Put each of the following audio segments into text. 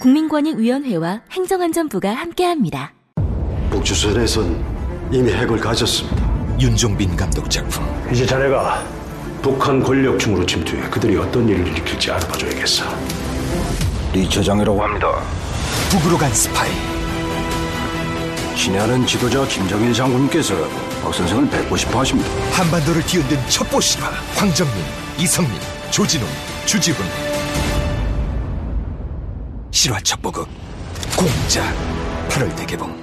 국민권익위원회와 행정안전부가 함께합니다. 북조선에선 이미 핵을 가졌습니다. 윤종빈 감독 작품. 이제 자네가 북한 권력층으로 침투해 그들이 어떤 일을 일으킬지 알아봐줘야겠어. 리 처장이라고 합니다. 북으로 간 스파이. 친애하는 지도자 김정일 장군님께서 박 선생을 뵙고 싶어 하십니다. 한반도를 뒤흔든 첩보 실화. 황정민, 이성민, 조진웅, 주지훈. 실화 첩보극 공짜 8월 대개봉.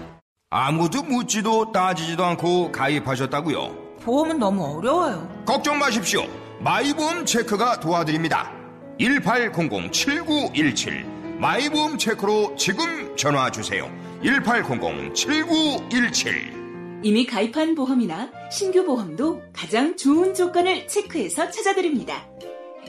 아무도 묻지도 따지지도 않고 가입하셨다고요? 보험은 너무 어려워요. 걱정 마십시오. 마이보험 체크가 도와드립니다. 1800-7917 마이보험 체크로 지금 전화주세요. 1800-7917. 이미 가입한 보험이나 신규 보험도 가장 좋은 조건을 체크해서 찾아드립니다.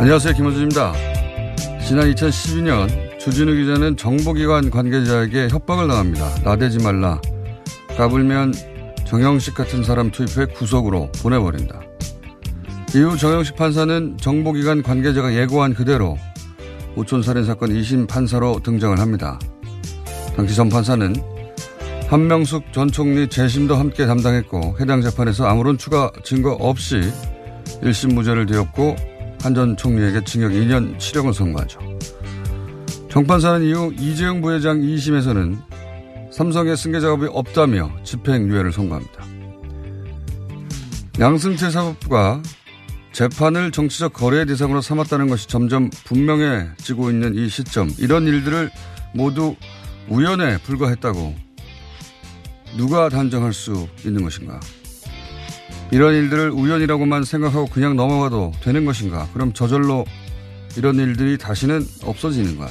안녕하세요. 김어준입니다. 지난 2012년 주진우 기자는 정보기관 관계자에게 협박을 당합니다. 나대지 말라. 까불면 정영식 같은 사람 투입해 구속으로 보내버린다. 이후 정영식 판사는 정보기관 관계자가 예고한 그대로 오촌살인사건 2심 판사로 등장을 합니다. 당시 전 판사는 한명숙 전 총리 재심도 함께 담당했고 해당 재판에서 아무런 추가 증거 없이 1심 무죄를 되었고 한 전 총리에게 징역 2년 7억을 선고하죠. 정판사는 이후 이재용 부회장 2심에서는 삼성의 승계 작업이 없다며 집행유예를 선고합니다. 양승태 사법부가 재판을 정치적 거래의 대상으로 삼았다는 것이 점점 분명해지고 있는 이 시점, 이런 일들을 모두 우연에 불과했다고 누가 단정할 수 있는 것인가? 이런 일들을 우연이라고만 생각하고 그냥 넘어가도 되는 것인가? 그럼 저절로 이런 일들이 다시는 없어지는 거야.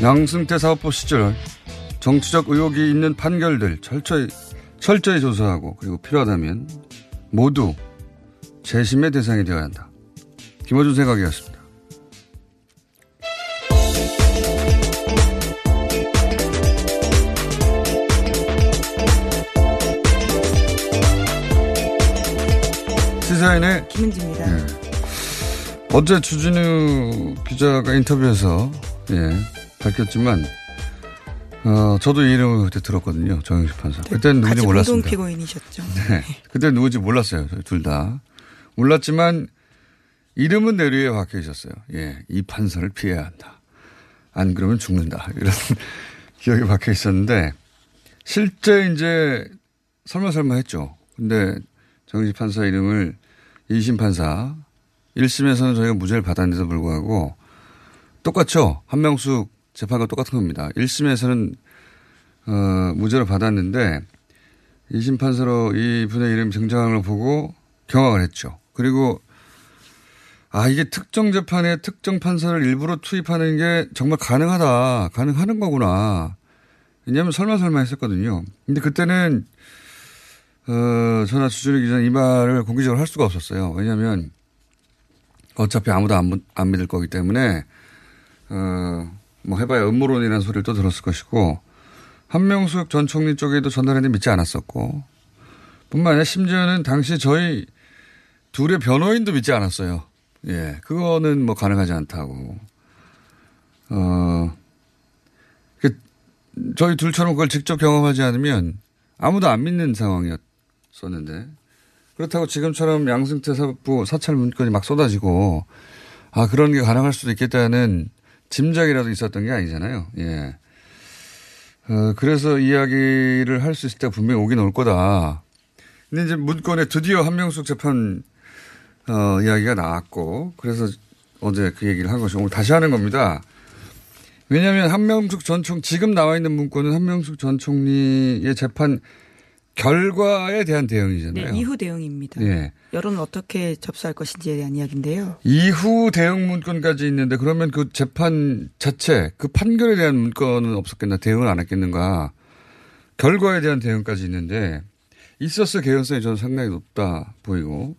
양승태 사법부 시절 정치적 의혹이 있는 판결들 철저히 조사하고, 그리고 필요하다면 모두 재심의 대상이 되어야 한다. 김어준 생각이었습니다. 시사인의 김은지입니다. 예. 어제 주진우 기자가 인터뷰에서 밝혔지만 저도 이 이름을 그때 들었거든요. 정영식 판사. 그때는 누군지 몰랐습니다. 공동 피고인이셨죠. 네. 그때는 누군지 몰랐어요. 저희 둘 다. 몰랐지만 이름은 내리에 박혀 있었어요. 예. 이 판사를 피해야 한다. 안 그러면 죽는다. 이런 기억이 박혀 있었는데 실제 이제 설마설마 했죠. 근데 정식 판사 이름을 2심 판사, 1심에서는 저희가 무죄를 받았는데도 불구하고 똑같죠. 한명숙 재판과 똑같은 겁니다. 1심에서는 무죄를 받았는데 2심 판사로 이분의 이름이 등장하는 걸 보고 경악을 했죠. 그리고 이게 특정 재판에 특정 판사를 일부러 투입하는 게 정말 가능하다. 가능하는 거구나. 왜냐하면 설마설마 했었거든요. 근데 그때는 저나 주준우 기자는 이 말을 공개적으로 할 수가 없었어요. 왜냐하면 어차피 아무도 안 믿을 거기 때문에 뭐 해봐야 음모론이라는 소리를 또 들었을 것이고, 한명숙 전 총리 쪽에도 전달했는데 믿지 않았었고, 뿐만 아니라 심지어는 당시 저희 둘의 변호인도 믿지 않았어요. 예, 그거는 뭐 가능하지 않다고. 저희 둘처럼 그걸 직접 경험하지 않으면 아무도 안 믿는 상황이었었는데, 그렇다고 지금처럼 양승태 사법부 사찰 문건이 막 쏟아지고 아 그런 게 가능할 수도 있겠다는 짐작이라도 있었던 게 아니잖아요. 예. 그래서 이야기를 할 수 있을 때 분명히 오긴 올 거다. 근데 이제 문건에 드디어 한명숙 재판 이야기가 나왔고, 그래서 어제 그 얘기를 한 것이 오늘 다시 하는 겁니다. 왜냐하면 한명숙 전 총리, 지금 나와 있는 문건은 한명숙 전 총리의 재판 결과에 대한 대응이잖아요. 네, 이후 대응입니다. 네. 여론은 어떻게 접수할 것인지에 대한 이야기인데요. 이후 대응 문건까지 있는데 그러면 그 재판 자체, 그 판결에 대한 문건은 없었겠나, 대응을 안 했겠는가. 결과에 대한 대응까지 있는데 있었을 개연성이 저는 상당히 높다 보이고,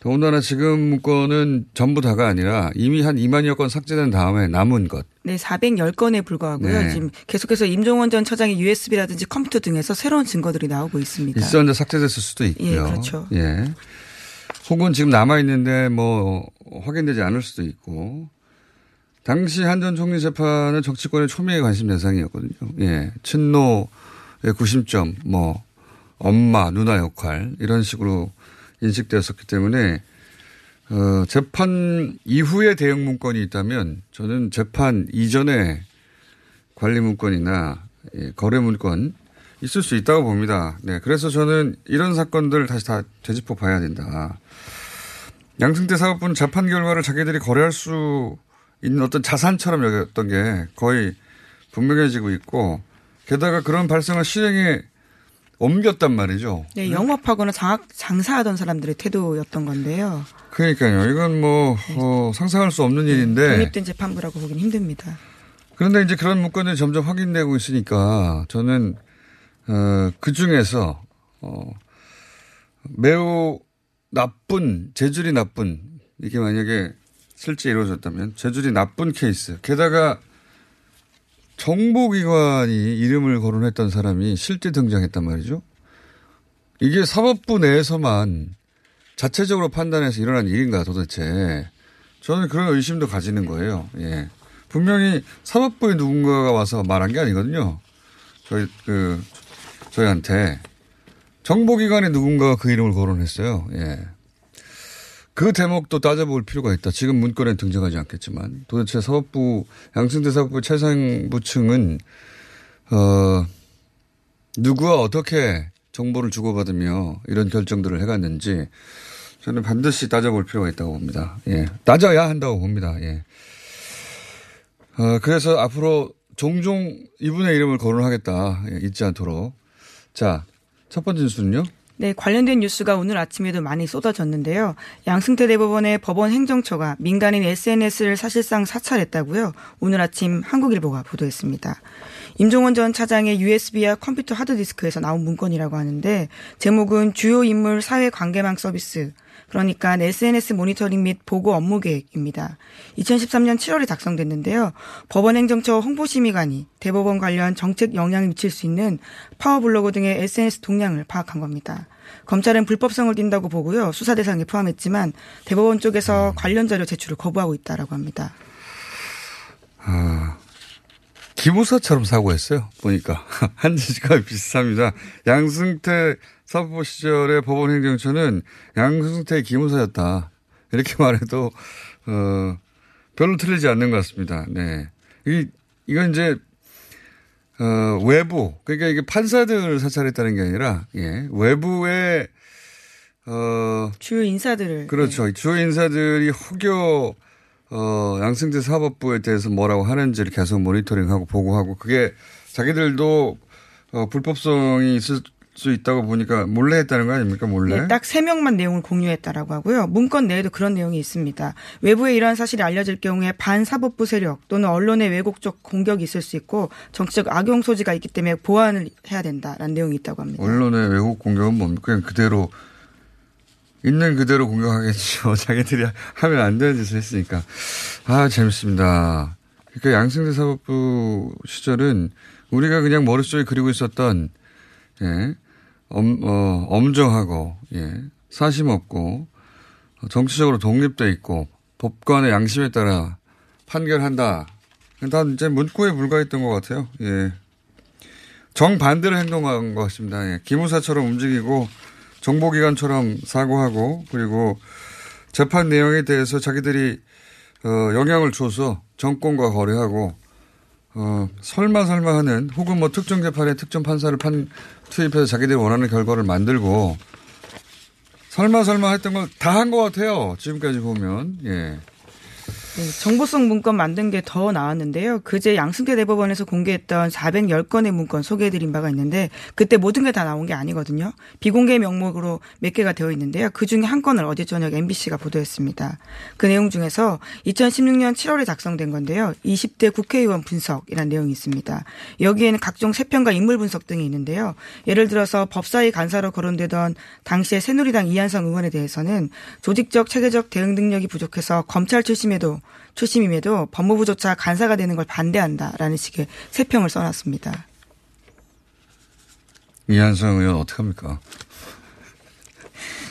더군다나 지금 문건은 전부 다가 아니라 이미 한 2만여 건 삭제된 다음에 남은 것. 네, 410건에 불과하고요. 네. 지금 계속해서 임종원 전 차장의 USB라든지 컴퓨터 등에서 새로운 증거들이 나오고 있습니다. 있었는데 삭제됐을 수도 있고요. 예, 그렇죠. 예. 혹은 지금 남아있는데 뭐 확인되지 않을 수도 있고. 당시 한 전 총리 재판은 정치권의 초미의 관심 대상이었거든요. 예. 친노의 구심점, 뭐 엄마, 누나 역할 이런 식으로 인식되었었기 때문에 재판 이후에 대응 문건이 있다면 저는 재판 이전에 관리 문건이나 거래 문건 있을 수 있다고 봅니다. 네, 그래서 저는 이런 사건들 다시 다 되짚어 봐야 된다. 양승태 사법부는 재판 결과를 자기들이 거래할 수 있는 어떤 자산처럼 여겼던 게 거의 분명해지고 있고, 게다가 그런 발생을 실행에 옮겼단 말이죠. 네, 영업하거나 장사하던 사람들의 태도였던 건데요. 그러니까요. 이건 뭐 상상할 수 없는 일인데. 독립된 재판부라고 보긴 힘듭니다. 그런데 이제 그런 문건이 점점 확인되고 있으니까 저는 그중에서 매우 나쁜, 재질이 나쁜, 이게 만약에 실제 이루어졌다면 재질이 나쁜 케이스. 게다가 정보기관이 이름을 거론했던 사람이 실제 등장했단 말이죠. 이게 사법부 내에서만 자체적으로 판단해서 일어난 일인가 도대체. 저는 그런 의심도 가지는 거예요. 예. 분명히 사법부에 누군가가 와서 말한 게 아니거든요. 저희한테. 정보기관에 누군가가 그 이름을 거론했어요. 예. 그 대목도 따져볼 필요가 있다. 지금 문건에 등장하지 않겠지만 도대체 사법부, 양승태 사법부 최상부층은 누구와 어떻게 정보를 주고받으며 이런 결정들을 해갔는지 저는 반드시 따져볼 필요가 있다고 봅니다. 예, 따져야 한다고 봅니다. 예. 그래서 앞으로 종종 이분의 이름을 거론하겠다. 예, 잊지 않도록. 자, 첫 번째 뉴스는요. 네, 관련된 뉴스가 오늘 아침에도 많이 쏟아졌는데요. 양승태 대법원의 법원 행정처가 민간인 SNS를 사실상 사찰했다고요. 오늘 아침 한국일보가 보도했습니다. 임종원 전 차장의 USB와 컴퓨터 하드디스크에서 나온 문건이라고 하는데, 제목은 주요 인물 사회관계망 서비스, 그러니까 SNS 모니터링 및 보고 업무 계획입니다. 2013년 7월에 작성됐는데요. 법원 행정처 홍보심의관이 대법원 관련 정책 영향을 미칠 수 있는 파워블로그 등의 SNS 동향을 파악한 겁니다. 검찰은 불법성을 띈다고 보고요. 수사 대상에 포함했지만 대법원 쪽에서 관련 자료 제출을 거부하고 있다라고 합니다. 기무사처럼 사고했어요. 보니까. 한지가 비슷합니다. 양승태 사법부 시절의 법원 행정처는 양승태의 기무사였다. 이렇게 말해도 별로 틀리지 않는 것 같습니다. 네, 이건 이제 외부, 그러니까 이게 판사들을 사찰했다는 게 아니라 예, 외부의 주요 인사들을, 그렇죠. 네. 주요 인사들이 혹여 양승태 사법부에 대해서 뭐라고 하는지를 계속 모니터링하고 보고하고, 그게 자기들도 불법성이 있을 수 있다고 보니까 몰래 했다는 거 아닙니까? 몰래. 네, 딱 3명만 내용을 공유했다라고 하고요. 문건 내에도 그런 내용이 있습니다. 외부에 이러한 사실이 알려질 경우에 반사법부 세력 또는 언론의 왜곡적 공격이 있을 수 있고 정치적 악용 소지가 있기 때문에 보완을 해야 된다라는 내용이 있다고 합니다. 언론의 왜곡 공격은 뭡니까? 그냥 그대로 있는 그대로 공격하겠죠. 자기들이 하면 안 되는 짓을 했으니까. 아, 재밌습니다. 그러니까 양승태 사법부 시절은 우리가 그냥 머릿속에 그리고 있었던, 예, 엄정하고, 예, 사심 없고, 정치적으로 독립돼 있고, 법관의 양심에 따라 판결한다. 난 이제 문구에 불과했던 것 같아요. 예. 정반대를 행동한 것 같습니다. 예. 기무사처럼 움직이고 정보기관처럼 사고하고 그리고 재판 내용에 대해서 자기들이 영향을 줘서 정권과 거래하고 설마 하는 혹은 뭐 특정 재판에 특정 판사를 투입해서 자기들이 원하는 결과를 만들고 설마 했던 걸 다 한 것 같아요. 지금까지 보면. 예. 정보성 문건 만든 게 더 나왔는데요. 그제 양승태 대법원에서 공개했던 410건의 문건 소개해드린 바가 있는데 그때 모든 게 다 나온 게 아니거든요. 비공개 명목으로 몇 개가 되어 있는데요. 그중에 한 건을 어제 저녁 MBC가 보도했습니다. 그 내용 중에서 2016년 7월에 작성된 건데요. 20대 국회의원 분석이라는 내용이 있습니다. 여기에는 각종 세편과 인물 분석 등이 있는데요. 예를 들어서 법사위 간사로 거론되던 당시의 새누리당 이한성 의원에 대해서는 조직적 체계적 대응 능력이 부족해서 검찰 출신임에도 법무부조차 간사가 되는 걸 반대한다라는 식의 세평을 써놨습니다. 이한성 의원 어떡합니까?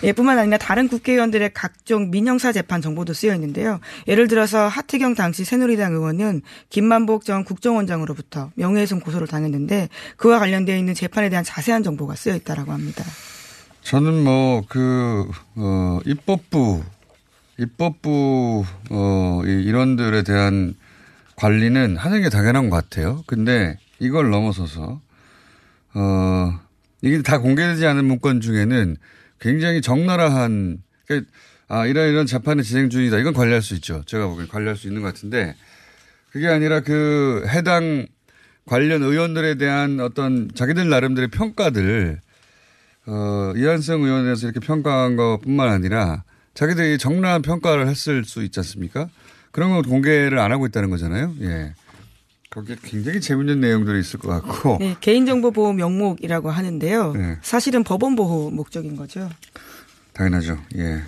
예, 뿐만 아니라 다른 국회의원들의 각종 민형사 재판 정보도 쓰여 있는데요. 예를 들어서 하태경 당시 새누리당 의원은 김만복 전 국정원장으로부터 명예훼손 고소를 당했는데 그와 관련되어 있는 재판에 대한 자세한 정보가 쓰여 있다라고 합니다. 저는 입법부 일원들에 대한 관리는 하는 게 당연한 것 같아요. 근데 이걸 넘어서서 이게 다 공개되지 않은 문건 중에는 굉장히 적나라한 그러니까 이런 재판에 진행 중이다. 이건 관리할 수 있죠. 제가 보기엔 관리할 수 있는 것 같은데 그게 아니라 그 해당 관련 의원들에 대한 어떤 자기들 나름대로의 평가들 이한성 의원에서 이렇게 평가한 것뿐만 아니라 자기들이 적나라한 평가를 했을 수 있지 않습니까? 그런 건 공개를 안 하고 있다는 거잖아요. 예. 거기에 굉장히 재밌는 내용들이 있을 것 같고. 네, 개인정보보호 명목이라고 하는데요. 네. 사실은 법원보호 목적인 거죠. 당연하죠. 예.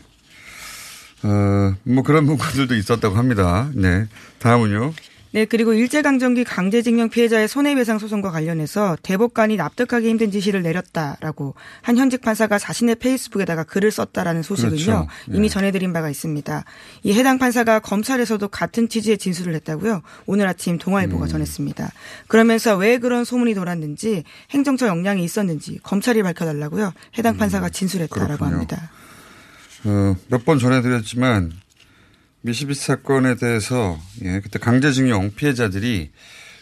그런 문구들도 있었다고 합니다. 네. 다음은요. 네, 그리고 일제강점기 강제징용 피해자의 손해배상 소송과 관련해서 대법관이 납득하기 힘든 지시를 내렸다라고 한 현직 판사가 자신의 페이스북에다가 글을 썼다라는 소식은요. 그렇죠. 이미 전해드린 바가 있습니다. 이 해당 판사가 검찰에서도 같은 취지의 진술을 했다고요. 오늘 아침 동아일보가 전했습니다. 그러면서 왜 그런 소문이 돌았는지 행정처 역량이 있었는지 검찰이 밝혀달라고요. 해당 판사가 진술했다라고 그렇군요. 합니다. 몇 번 전해드렸지만 미시비스 사건에 대해서 예, 그때 강제징용 피해자들이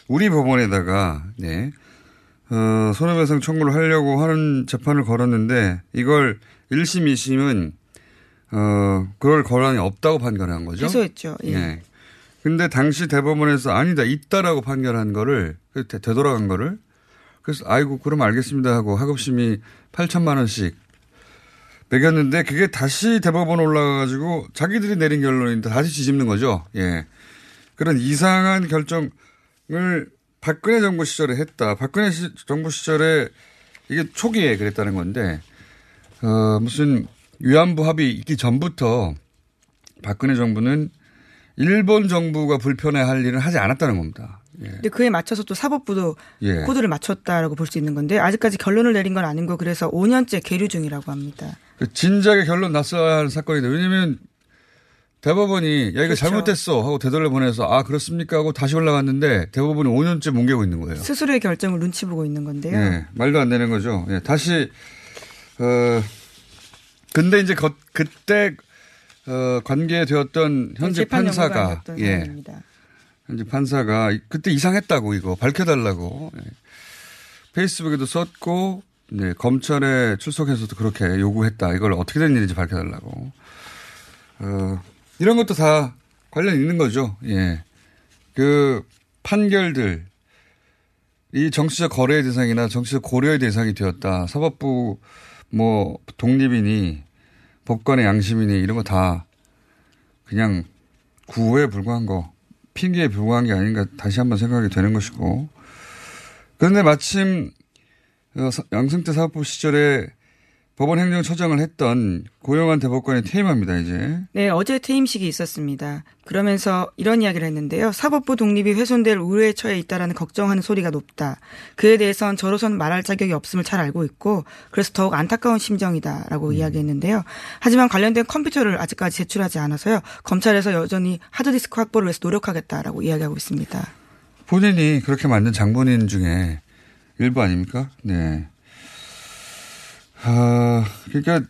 우리 법원에다가 예, 손해배상 청구를 하려고 하는 재판을 걸었는데 이걸 1심, 2심은 그럴 권한이 없다고 판결한 거죠. 기소했죠. 예. 그런데 예. 당시 대법원에서 아니다, 있다라고 판결한 거를 되돌아간 거를 그래서 아이고 그럼 알겠습니다 하고 하급심이 8천만 원씩 매겼는데 그게 다시 대법원 올라가가지고 자기들이 내린 결론인데 다시 뒤집는 거죠. 예. 그런 이상한 결정을 박근혜 정부 시절에 했다. 박근혜 정부 시절에 이게 초기에 그랬다는 건데 무슨 위안부 합의 있기 전부터 박근혜 정부는 일본 정부가 불편해할 일은 하지 않았다는 겁니다. 예. 근데 그에 맞춰서 또 사법부도 예. 코드를 맞췄다라고 볼 수 있는 건데 아직까지 결론을 내린 건 아닌 거 그래서 5년째 계류 중이라고 합니다. 진작에 결론 났어야 하는 사건인데 왜냐하면 대법원이 야 이거 그렇죠. 잘못했어 하고 되돌려보내서 아 그렇습니까 하고 다시 올라갔는데 대법원이 5년째 뭉개고 있는 거예요. 스스로의 결정을 눈치 보고 있는 건데요. 예. 말도 안 되는 거죠. 예. 다시 근데 이제 그때 관계되었던 현재 판사가 예. 현재 판사가 그때 이상했다고 이거 밝혀달라고 예. 페이스북에도 썼고 네, 검찰에 출석해서도 그렇게 요구했다. 이걸 어떻게 된 일인지 밝혀달라고. 이런 것도 다 관련 있는 거죠. 예. 그 판결들 이 정치적 거래의 대상이나 정치적 고려의 대상이 되었다. 사법부 뭐 독립이니 법관의 양심이니 이런 거 다 그냥 구호에 불과한 거 핑계에 불과한 게 아닌가 다시 한번 생각이 되는 것이고 그런데 마침 양승태 사법부 시절에 법원 행정처장을 했던 고용한 대법관이 퇴임합니다, 이제. 네, 어제 퇴임식이 있었습니다. 그러면서 이런 이야기를 했는데요. 사법부 독립이 훼손될 우려에 처해 있다라는 걱정하는 소리가 높다. 그에 대해선 저로선 말할 자격이 없음을 잘 알고 있고 그래서 더욱 안타까운 심정이다라고 이야기했는데요. 하지만 관련된 컴퓨터를 아직까지 제출하지 않아서요. 검찰에서 여전히 하드디스크 확보를 위해서 노력하겠다라고 이야기하고 있습니다. 본인이 그렇게 만든 장본인 중에 일부 아닙니까? 네. 그러니까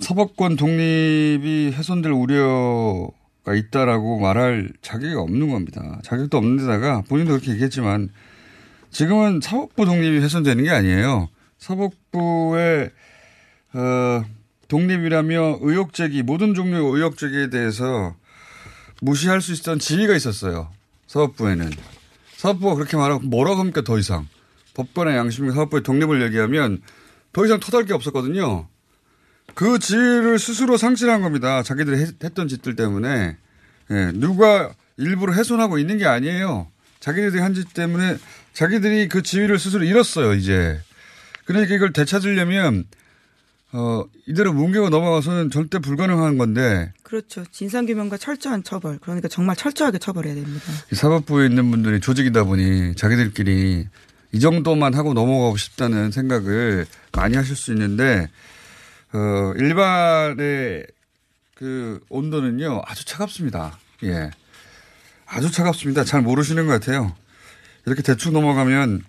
사법권 독립이 훼손될 우려가 있다라고 말할 자격이 없는 겁니다. 자격도 없는 데다가 본인도 그렇게 얘기했지만 지금은 사법부 독립이 훼손되는 게 아니에요. 사법부의 독립이라며 의혹 제기, 모든 종류의 의혹 제기에 대해서 무시할 수 있었던 지위가 있었어요. 사법부에는. 사법부가 그렇게 말하고 뭐라고 합니까 더 이상. 법관의 양심과 사법부의 독립을 얘기하면 더 이상 토달 게 없었거든요. 그 지위를 스스로 상실한 겁니다. 자기들이 했던 짓들 때문에. 예, 누가 일부러 훼손하고 있는 게 아니에요. 자기들이 한 짓 때문에 자기들이 그 지위를 스스로 잃었어요. 이제. 그러니까 이걸 되찾으려면 이대로 뭉개고 넘어가서는 절대 불가능한 건데. 그렇죠. 진상규명과 철저한 처벌. 그러니까 정말 철저하게 처벌해야 됩니다. 사법부에 있는 분들이 조직이다 보니 자기들끼리 이 정도만 하고 넘어가고 싶다는 생각을 많이 하실 수 있는데, 일반의 그 온도는요, 아주 차갑습니다. 예. 아주 차갑습니다. 잘 모르시는 것 같아요. 이렇게 대충 넘어가면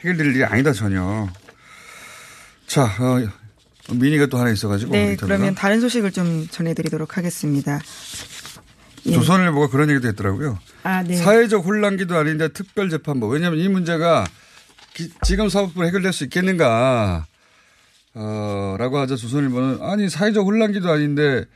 해결될 일이 아니다, 전혀. 자, 미니가 또 하나 있어가지고. 네, 그러면 다른 소식을 좀 전해드리도록 하겠습니다. 예. 조선일보가 그런 얘기도 했더라고요. 아, 네. 사회적 혼란기도 아닌데 특별재판부. 왜냐하면 이 문제가 지금 사법부로 해결될 수 있겠는가, 라고 하자 조선일보는 아니, 사회적 혼란기도 아닌데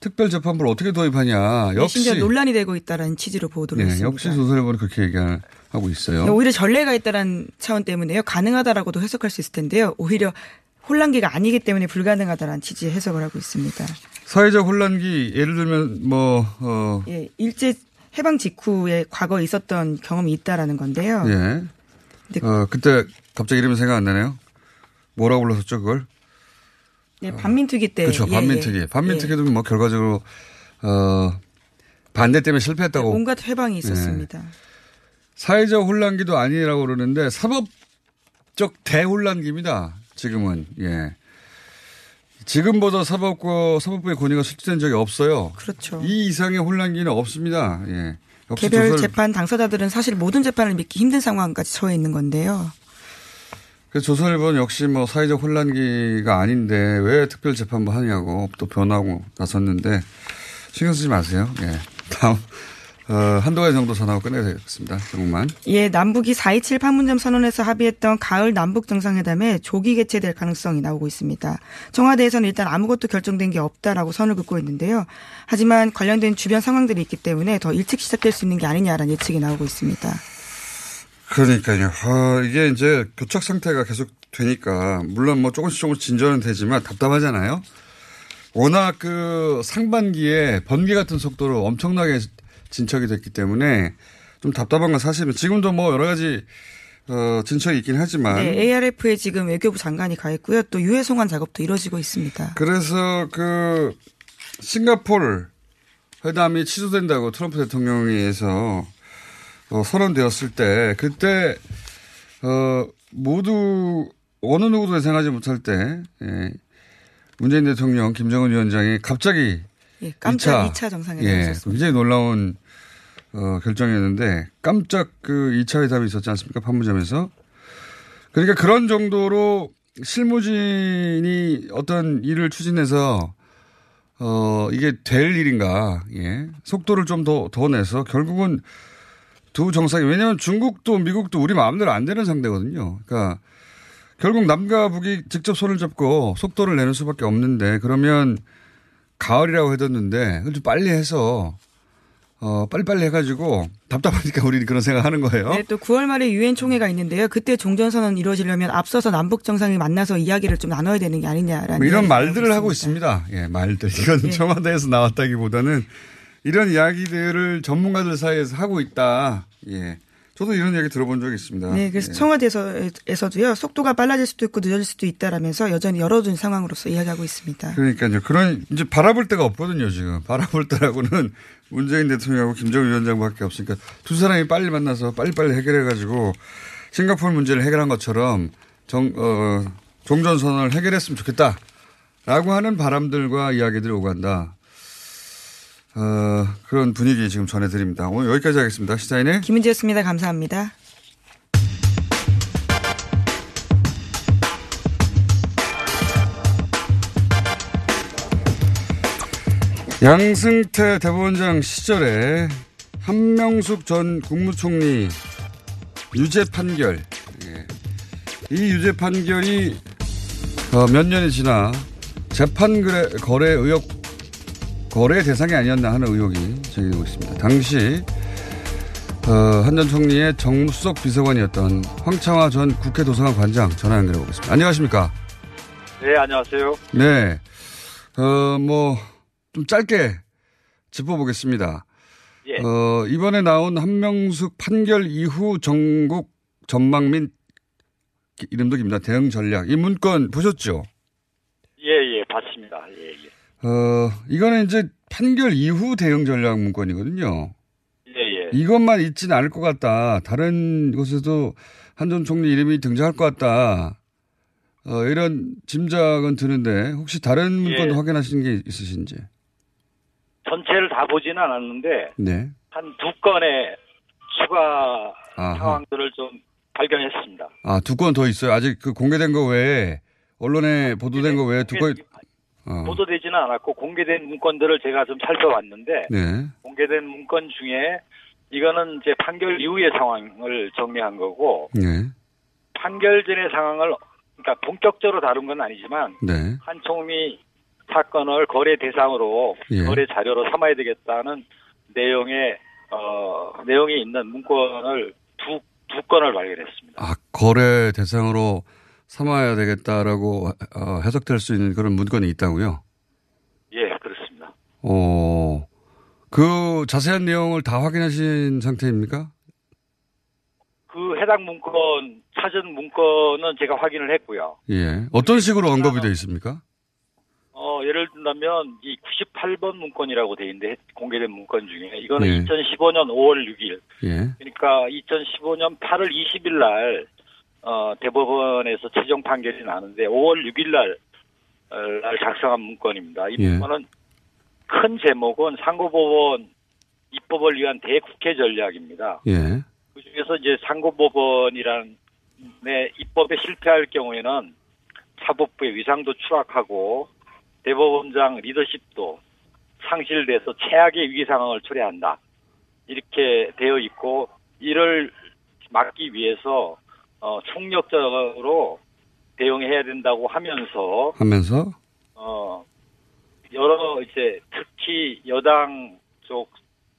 특별재판부를 어떻게 도입하냐. 역시. 심지어 논란이 되고 있다라는 취지로 보도를 했습니다. 역시 조선일보는 그렇게 얘기하고 있어요. 오히려 전례가 있다라는 차원 때문에요. 가능하다라고도 해석할 수 있을 텐데요. 오히려 혼란기가 아니기 때문에 불가능하다라는 취지의 해석을 하고 있습니다. 사회적 혼란기, 예를 들면 예, 일제 해방 직후에 과거에 있었던 경험이 있다라는 건데요. 예. 그때 갑자기 이름이 생각 안 나네요. 뭐라고 불렀었죠 그걸? 네, 반민특위 때. 그렇죠. 반민특위. 예, 예. 반민특위도 뭐 결과적으로 반대 때문에 실패했다고. 네, 온갖 해방이 있었습니다. 예. 사회적 혼란기도 아니라고 그러는데 사법적 대혼란기입니다. 지금은. 예. 지금보다 사법부의 권위가 수축된 적이 없어요. 그렇죠. 이 이상의 혼란기는 없습니다. 예. 개별 재판 당사자들은 사실 모든 재판을 믿기 힘든 상황까지 처해 있는 건데요. 그래서 조선일보는 역시 뭐 사회적 혼란기가 아닌데 왜 특별재판부 하냐고 또 변하고 나섰는데 신경 쓰지 마세요. 예. 다음. 한두 가지 정도 전하고 끝내겠습니다. 조금만. 예, 남북이 4.27 판문점 선언에서 합의했던 가을 남북 정상회담에 조기 개최될 가능성이 나오고 있습니다. 청와대에서는 일단 아무것도 결정된 게 없다라고 선을 긋고 있는데요. 하지만 관련된 주변 상황들이 있기 때문에 더 일찍 시작될 수 있는 게 아니냐라는 예측이 나오고 있습니다. 그러니까요. 이게 이제 교착 상태가 계속 되니까 물론 뭐 조금씩 진전은 되지만 답답하잖아요. 워낙 그 상반기에 번개 같은 속도로 엄청나게 진척이 됐기 때문에 좀 답답한 건 사실은 지금도 뭐 여러 가지 진척이 있긴 하지만 네, ARF에 지금 외교부 장관이 가 있고요. 또 유해 송환 작업도 이루어지고 있습니다. 그래서 그 싱가포르 회담이 취소된다고 트럼프 대통령에 의해서 선언되었을 때 그때 모두 어느 누구도 예상하지 못할 때 예, 문재인 대통령, 김정은 위원장이 갑자기 예, 깜짝 2차 정상회담이 있었습니다. 굉장히 놀라운 결정이었는데 깜짝 그 2차 회담이 있었지 않습니까? 판문점에서. 그러니까 그런 정도로 실무진이 어떤 일을 추진해서 이게 될 일인가. 예. 속도를 좀 더 내서 결국은 두 정상이 왜냐하면 중국도 미국도 우리 마음대로 안 되는 상대거든요. 그러니까 결국 남과 북이 직접 손을 잡고 속도를 내는 수밖에 없는데 그러면 가을이라고 해뒀는데 좀 빨리 해서 빨리빨리 해가지고 답답하니까 우리는 그런 생각하는 거예요. 네, 또 9월 말에 유엔 총회가 있는데요. 그때 종전선언 이루어지려면 앞서서 남북 정상이 만나서 이야기를 좀 나눠야 되는 게 아니냐라는 뭐 이런 말들을 하고 있습니다. 예, 말들 이건 네. 청와대에서 나왔다기보다는 이런 이야기들을 전문가들 사이에서 하고 있다. 예, 저도 이런 얘기 들어본 적이 있습니다. 네, 그래서 예. 청와대에서도요. 속도가 빨라질 수도 있고 늦어질 수도 있다라면서 여전히 열어둔 상황으로서 이야기하고 있습니다. 그러니까요. 그런 이제 바라볼 데가 없거든요. 지금 바라볼 데라고는 문재인 대통령하고 김정은 위원장밖에 없으니까 두 사람이 빨리 만나서 빨리빨리 해결해가지고 싱가포르 문제를 해결한 것처럼 종전선언을 해결했으면 좋겠다라고 하는 바람들과 이야기들이 오간다. 그런 분위기 지금 전해드립니다. 오늘 여기까지 하겠습니다. 시사인의 김은지였습니다. 감사합니다. 양승태 대법원장 시절에 한명숙 전 국무총리 유죄 판결. 이 유죄 판결이 몇 년이 지나 재판 거래 의혹 거래 대상이 아니었나 하는 의혹이 제기되고 있습니다. 당시 한 전 총리의 정무수석 비서관이었던 황창화 전 국회 도서관 관장 전화 연결해 보겠습니다. 안녕하십니까? 네, 안녕하세요. 네, 좀 짧게 짚어보겠습니다. 예. 이번에 나온 한명숙 판결 이후 전국 전망 및 이름도 깁니다. 대응 전략 이 문건 보셨죠? 예, 봤습니다. 예. 이거는 이제 판결 이후 대응 전략 문건이거든요. 예. 이것만 있진 않을 것 같다. 다른 곳에도 한 전 총리 이름이 등장할 것 같다. 이런 짐작은 드는데 혹시 다른 문건도 확인하신 게 있으신지? 전체를 다 보지는 않았는데 네. 한 두 건의 추가 상황들을 좀 발견했습니다. 아, 두 건 더 있어요. 아직 그 공개된 거 외에 언론에 보도된 거 외에 두 건. 보도되지는 않았고 공개된 문건들을 제가 좀 살펴봤는데 네. 공개된 문건 중에 이거는 이제 판결 이후의 상황을 정리한 거고 네. 판결 전의 상황을 그러니까 본격적으로 다룬 건 아니지만 네. 한 총리 사건을 거래 대상으로 거래 자료로 삼아야 되겠다는 내용의 내용이 있는 문건을 두 건을 발견했습니다. 아, 거래 대상으로 삼아야 되겠다라고 해석될 수 있는 그런 문건이 있다고요? 예, 그렇습니다. 그 자세한 내용을 다 확인하신 상태입니까? 그 해당 문건, 찾은 문건은 제가 확인을 했고요. 예, 어떤 식으로 언급이 되어 있습니까? 예를 들면 이 98번 문건이라고 되어 있는데 공개된 문건 중에 이거는 2015년 5월 6일. 예. 그러니까 2015년 8월 20일 날 대법원에서 최종 판결이 나는데 5월 6일 날 작성한 문건입니다. 이 문건은 큰 제목은 상고법원 입법을 위한 대국회 전략입니다. 예. 그중에서 이제 상고법원이라는 입법에 실패할 경우에는 사법부의 위상도 추락하고 대법원장 리더십도 상실돼서 최악의 위기 상황을 초래한다. 이렇게 되어 있고 이를 막기 위해서 총력적으로 대응해야 된다고 하면서 여러 이제 특히 여당 쪽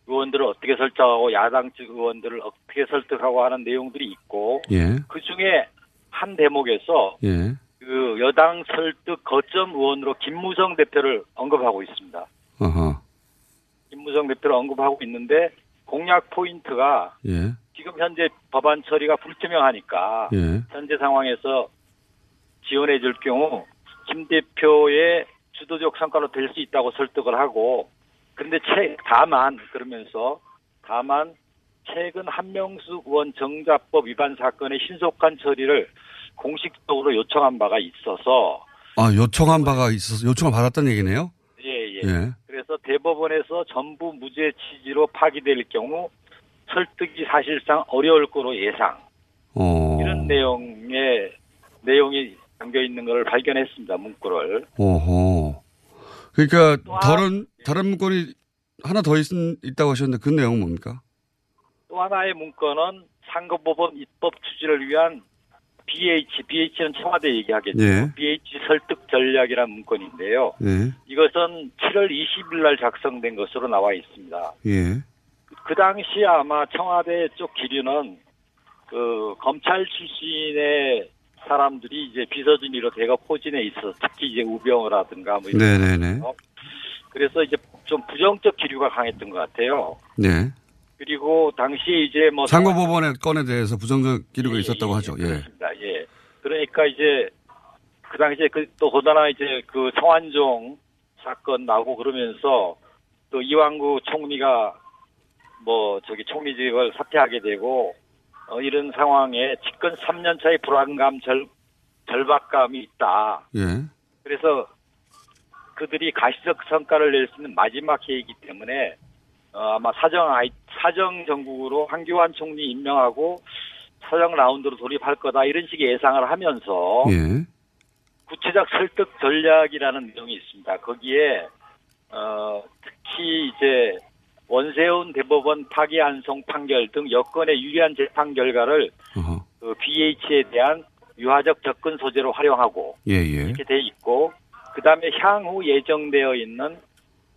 의원들을 어떻게 설득하고 야당 쪽 의원들을 어떻게 설득하고 하는 내용들이 있고 그 중에 한 대목에서 그 여당 설득 거점 의원으로 김무성 대표를 언급하고 있습니다. 어허. 김무성 대표를 언급하고 있는데 공략 포인트가 지금 현재 법안 처리가 불투명하니까 현재 상황에서 지원해 줄 경우 김 대표의 주도적 성과로 될 수 있다고 설득을 하고 그런데 다만 최근 한명숙 의원 정자법 위반 사건의 신속한 처리를 공식적으로 요청한 바가 있어서 요청을 받았다는 얘기네요? 예. 그래서 대법원에서 전부 무죄 취지로 파기될 경우 설득이 사실상 어려울 거로 예상. 이런 내용이 담겨 있는 걸 발견했습니다. 문구를. 오호. 그러니까 다른 문건이 하나 더 있다고 하셨는데 그 내용은 뭡니까? 또 하나의 문건은 상고법원 입법 추진을 위한 BH는 청와대 얘기하겠죠. BH 설득 전략이라는 문건인데요. 이것은 7월 20일 날 작성된 것으로 나와 있습니다. 그 당시 아마 청와대 쪽 기류는 그 검찰 출신의 사람들이 이제 비서진으로 대거 포진해 있어서 특히 이제 우병우라든가 뭐 이런. 그래서 이제 좀 부정적 기류가 강했던 것 같아요. 그리고 당시 이제 뭐 상고법원의 건에 대해서 부정적 기류가 있었다고 하죠. 예. 그렇습니다. 예. 그러니까 이제 그 당시에 또 거다나 이제 그 성완종 사건 나오고 그러면서 또 이완구 총리가 뭐 저기 총리직을 사퇴하게 되고 이런 상황에 집권 3년 차의 불안감 절박감이 있다. 예. 그래서 그들이 가시적 성과를 낼 수 있는 마지막 기회이기 때문에 아마 사정 정국으로 황교안 총리 임명하고 사정 라운드로 돌입할 거다 이런 식의 예상을 하면서 예. 구체적 설득 전략이라는 내용이 있습니다. 거기에 특히 이제 원세훈 대법원 파기 한송 판결 등 여건에 유리한 재판 결과를 그 BH에 대한 유화적 접근 소재로 활용하고 예예. 이렇게 돼 있고 그다음에 향후 예정되어 있는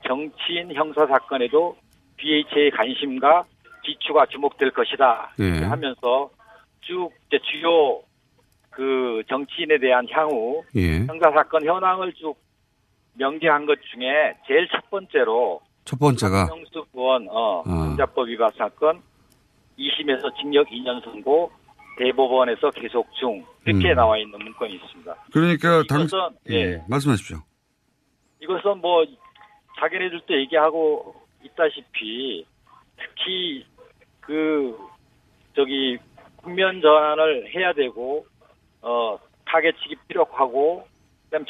정치인 형사 사건에도 BH의 관심과 기초가 주목될 것이다 예. 하면서 쭉 이제 주요 그 정치인에 대한 향후 예. 형사 사건 현황을 쭉 명제한 것 중에 제일 첫 번째가 한명숙 의원 정자법 위반 사건 2심에서 징역 2년 선고 대법원에서 계속 중 이렇게 나와 있는 문건이 있습니다. 그러니까 이것은 예. 말씀하십시오. 이것은 뭐 자기네들도 얘기하고 있다시피 특히 그 저기 국면 전환을 해야 되고 타겟치기 필요하고 그다음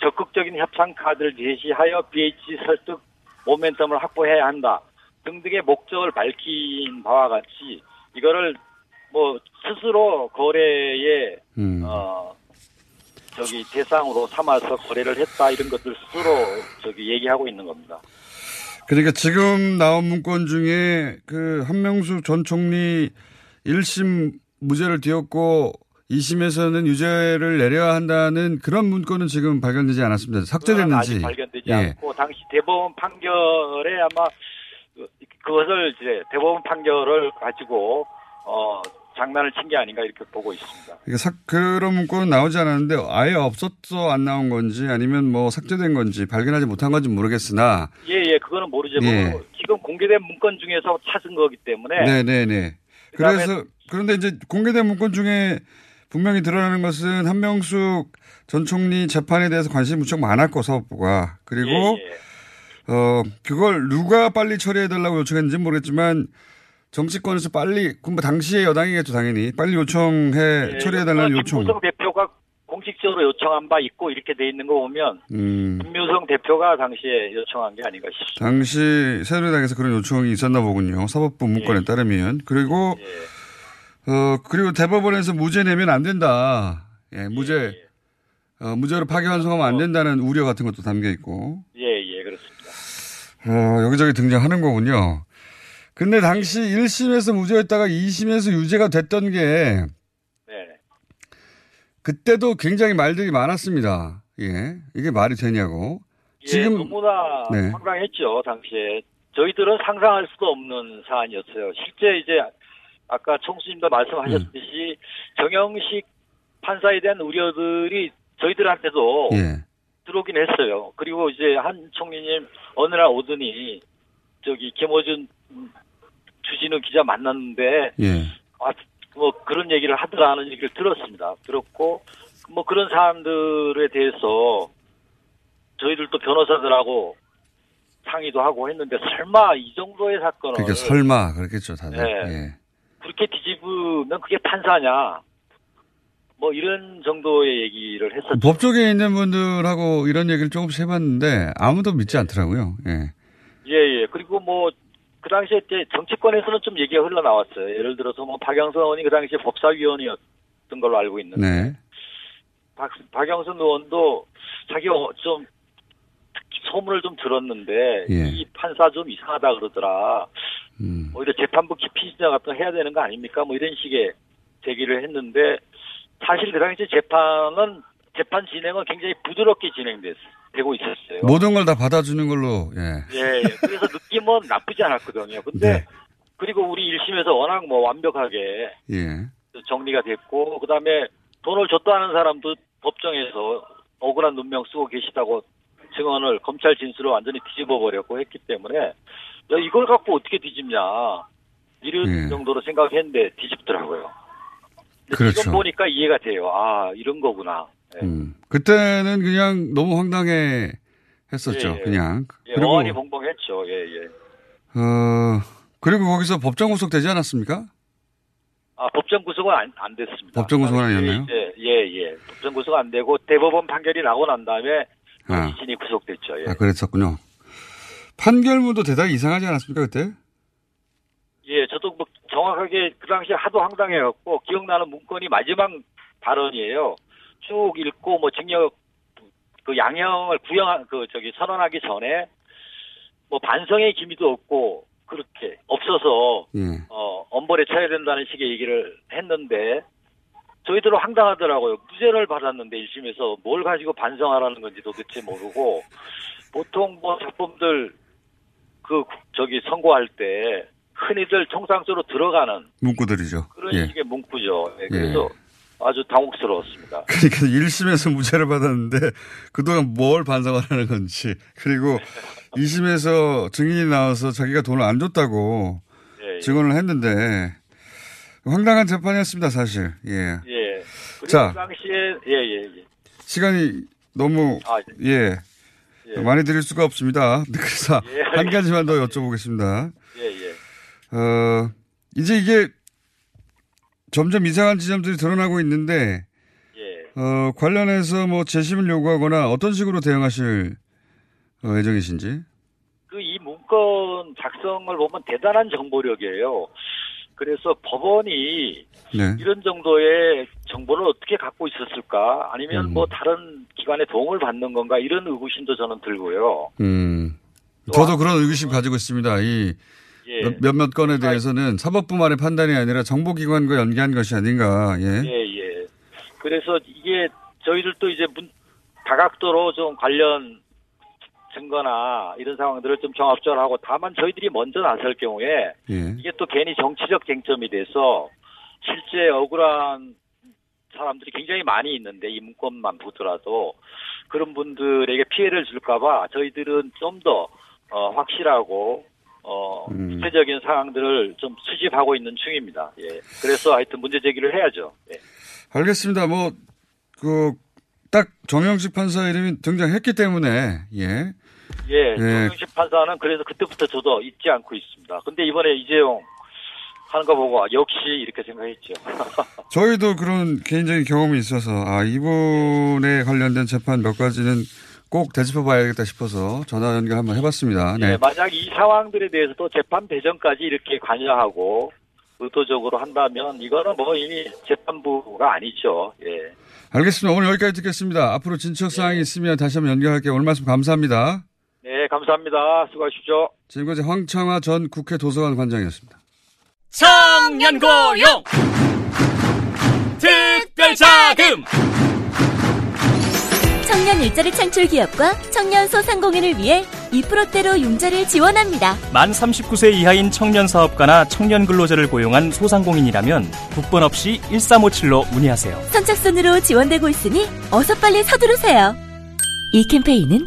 적극적인 협상 카드를 제시하여 BH 설득 모멘텀을 확보해야 한다 등등의 목적을 밝힌 바와 같이 이거를 뭐 스스로 거래의 대상으로 삼아서 거래를 했다 이런 것들 스스로 얘기하고 있는 겁니다. 그러니까 지금 나온 문건 중에 그 한명숙 전 총리 1심 무죄를 띄웠고 2심에서는 유죄를 내려야 한다는 그런 문건은 지금 발견되지 않았습니다. 삭제됐는지. 아직 발견되지 예. 않고 당시 대법원 판결에 아마 그것을 이제 대법원 판결을 가지고 장난을 친 게 아닌가 이렇게 보고 있습니다. 그러니까 그런 문건은 나오지 않았는데 아예 없었어 안 나온 건지 아니면 뭐 삭제된 건지 발견하지 못한 건지 모르겠으나. 예예 그거는 모르죠. 예. 뭐 지금 공개된 문건 중에서 찾은 거기 때문에. 네네네. 그런데 이제 공개된 문건 중에 분명히 드러나는 것은 한명숙 전 총리 재판에 대해서 관심이 무척 많았고 사법부가 그리고 예. 그걸 누가 빨리 처리해달라고 요청했는지 모르겠지만. 정치권에서 빨리, 그럼 뭐 당시에 여당이겠죠, 당연히. 빨리 요청해, 네, 처리해달라는 요청. 김무성 대표가 공식적으로 요청한 바 있고, 이렇게 돼 있는 거 보면, 김무성 대표가 당시에 요청한 게 아닌가 싶습니다. 당시 새누리당에서 그런 요청이 있었나 보군요. 사법부 문건에 네. 따르면. 그리고, 네. 그리고 대법원에서 무죄 내면 안 된다. 예, 무죄. 네. 무죄로 파기환송하면 안 된다는 우려 같은 것도 담겨 있고. 예, 예, 그렇습니다. 여기저기 등장하는 거군요. 근데 당시 1심에서 무죄였다가 2심에서 유죄가 됐던 게 네. 그때도 굉장히 말들이 많았습니다. 예, 이게 말이 되냐고. 예, 지금 너무나 네. 황당했죠. 당시에. 저희들은 상상할 수도 없는 사안이었어요. 실제 이제 아까 총수님도 말씀하셨듯이 정영식 판사에 대한 우려들이 저희들한테도 예. 들어오긴 했어요. 그리고 이제 한 총리님 어느 날 오더니 김어준 주진우 기자 만났는데, 예. 뭐 그런 얘기를 하더라는 얘기를 들었습니다. 들었고, 뭐 그런 사람들에 대해서 저희들도 변호사들하고 상의도 하고 했는데, 설마 이 정도의 사건은. 그러니까 설마, 그렇겠죠, 다들. 네. 예. 그렇게 뒤집으면 그게 판사냐. 뭐 이런 정도의 얘기를 했었죠. 법조계에 있는 분들하고 이런 얘기를 조금씩 해봤는데, 아무도 믿지 예. 않더라고요. 예. 예, 예. 그리고 뭐, 그 당시에 이제 정치권에서는 좀 얘기가 흘러나왔어요. 예를 들어서 뭐 박영선 의원이 그 당시에 법사위원이었던 걸로 알고 있는데 네. 박영선 의원도 자기가 좀 소문을 좀 들었는데 예. 이 판사 좀 이상하다 그러더라. 오히려 재판부 깊이 진짜 같은 거 해야 되는 거 아닙니까? 뭐 이런 식의 제기를 했는데 사실 그 당시에 재판 진행은 굉장히 부드럽게 진행되고 있었어요. 모든 걸 다 받아주는 걸로, 예. 예, 그래서 느낌은 나쁘지 않았거든요. 근데, 네. 그리고 우리 1심에서 워낙 뭐 완벽하게 예. 정리가 됐고, 그 다음에 돈을 줬다 하는 사람도 법정에서 억울한 눈명 쓰고 계시다고 증언을 검찰 진술을 완전히 뒤집어버렸고 했기 때문에, 야, 이걸 갖고 어떻게 뒤집냐. 이런 정도로 생각했는데 뒤집더라고요. 그렇죠. 지금 보니까 이해가 돼요. 아, 이런 거구나. 네. 그때는 그냥 너무 황당해 했었죠. 예, 예. 그냥. 예, 그리고 어안이 봉봉했죠. 예, 예. 그리고 거기서 법정 구속되지 않았습니까? 아, 법정 구속은 안 됐습니다. 법정 구속은 아니었나요? 예. 법정 구속 안 되고 대법원 판결이 나고 난 다음에 이진이 구속됐죠. 예. 아, 그랬었군요. 판결문도 대단히 이상하지 않았습니까, 그때? 예, 저도 뭐 정확하게 그 당시에 하도 황당해갖고 기억나는 문건이 마지막 발언이에요. 쭉 읽고 뭐 징역 그 양형을 구형 그 저기 선언하기 전에 뭐 반성의 기미도 없고 그렇게 없어서 엄벌에 처해야 된다는 식의 얘기를 했는데 저희들은 황당하더라고요. 무죄를 받았는데 1심에서 뭘 가지고 반성하라는 건지 도대체 모르고 보통 뭐 작품들 그 저기 선고할 때 흔히들 총상수로 들어가는 문구들이죠. 그런 식의 문구죠. 네, 그래서 아주 당혹스러웠습니다. 그러니까 1심에서 무죄를 받았는데 그동안 뭘 반성하라는 건지 그리고 2심에서 증인이 나와서 자기가 돈을 안 줬다고 증언을 했는데 황당한 재판이었습니다, 사실. 예. 예. 자, 그 당시에 시간이 너무 많이 드릴 수가 없습니다. 그래서 한 가지만 더 여쭤보겠습니다. 이제 이게 점점 이상한 지점들이 드러나고 있는데 관련해서 뭐 재심을 요구하거나 어떤 식으로 대응하실 예정이신지? 그 이 문건 작성을 보면 대단한 정보력이에요. 그래서 법원이 이런 정도의 정보를 어떻게 갖고 있었을까? 아니면 뭐 다른 기관의 도움을 받는 건가? 이런 의구심도 저는 들고요. 저도 그런 의구심 가지고 있습니다. 이 몇몇 건에 대해서는 사법부만의 판단이 아니라 정보기관과 연계한 것이 아닌가. 예. 그래서 이게 저희들도 이제 다각도로 좀 관련 증거나 이런 상황들을 좀 종합적으로 하고 다만 저희들이 먼저 나설 경우에 이게 또 괜히 정치적 쟁점이 돼서 실제 억울한 사람들이 굉장히 많이 있는데 이 문건만 보더라도 그런 분들에게 피해를 줄까 봐 저희들은 좀 더 확실하고 구체적인 사항들을 좀 수집하고 있는 중입니다. 예. 그래서 하여튼 문제 제기를 해야죠. 예. 알겠습니다. 뭐, 딱 정영식 판사 이름이 등장했기 때문에, 정영식 판사는 그래서 그때부터 저도 잊지 않고 있습니다. 근데 이번에 이재용 하는 거 보고 역시 이렇게 생각했죠. 저희도 그런 개인적인 경험이 있어서, 이분에 관련된 재판 몇 가지는 꼭 되짚어봐야겠다 싶어서 전화 연결 한번 해봤습니다. 네. 만약 이 상황들에 대해서도 재판 배정까지 이렇게 관여하고 의도적으로 한다면 이거는 뭐 이미 재판부가 아니죠. 예. 알겠습니다. 오늘 여기까지 듣겠습니다. 앞으로 진척사항이 있으면 다시 한번 연결할게요. 오늘 말씀 감사합니다. 네, 감사합니다. 수고하십시오. 지금까지 황창화 전 국회 도서관 관장이었습니다. 청년고용 특별자금 청년 일자리 창출 기업과 청년 소상공인을 위해 2%대로 융자를 지원합니다. 만 39세 이하인 청년 사업가나 청년 근로자를 고용한 소상공인이라면 국번 없이 1357로 문의하세요. 선착순으로 지원되고 있으니 어서 빨리 서두르세요. 이 캠페인은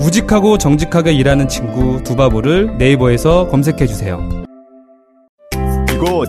우직하고 정직하게 일하는 친구 두바보를 네이버에서 검색해주세요. 이거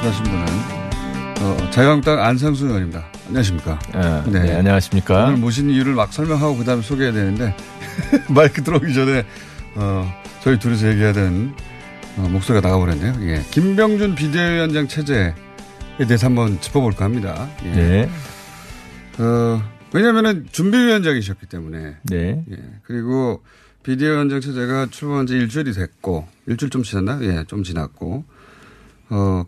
하신 분은 자유한국당 안상수 의원입니다. 안녕하십니까? 네, 안녕하십니까? 오늘 모신 이유를 막 설명하고 그다음에 소개해야 되는데 마이크 들어오기 전에 저희 둘이서 얘기해야 되는 목소리가 나가버렸네요. 예. 김병준 비대위원장 체제에 대해서 한번 짚어볼까 합니다. 예. 네. 왜냐하면은 준비위원장이셨기 때문에. 네. 예. 그리고 비대위원장 체제가 출범한 지 일주일이 됐고 일주일 좀 지났나? 예, 좀 지났고.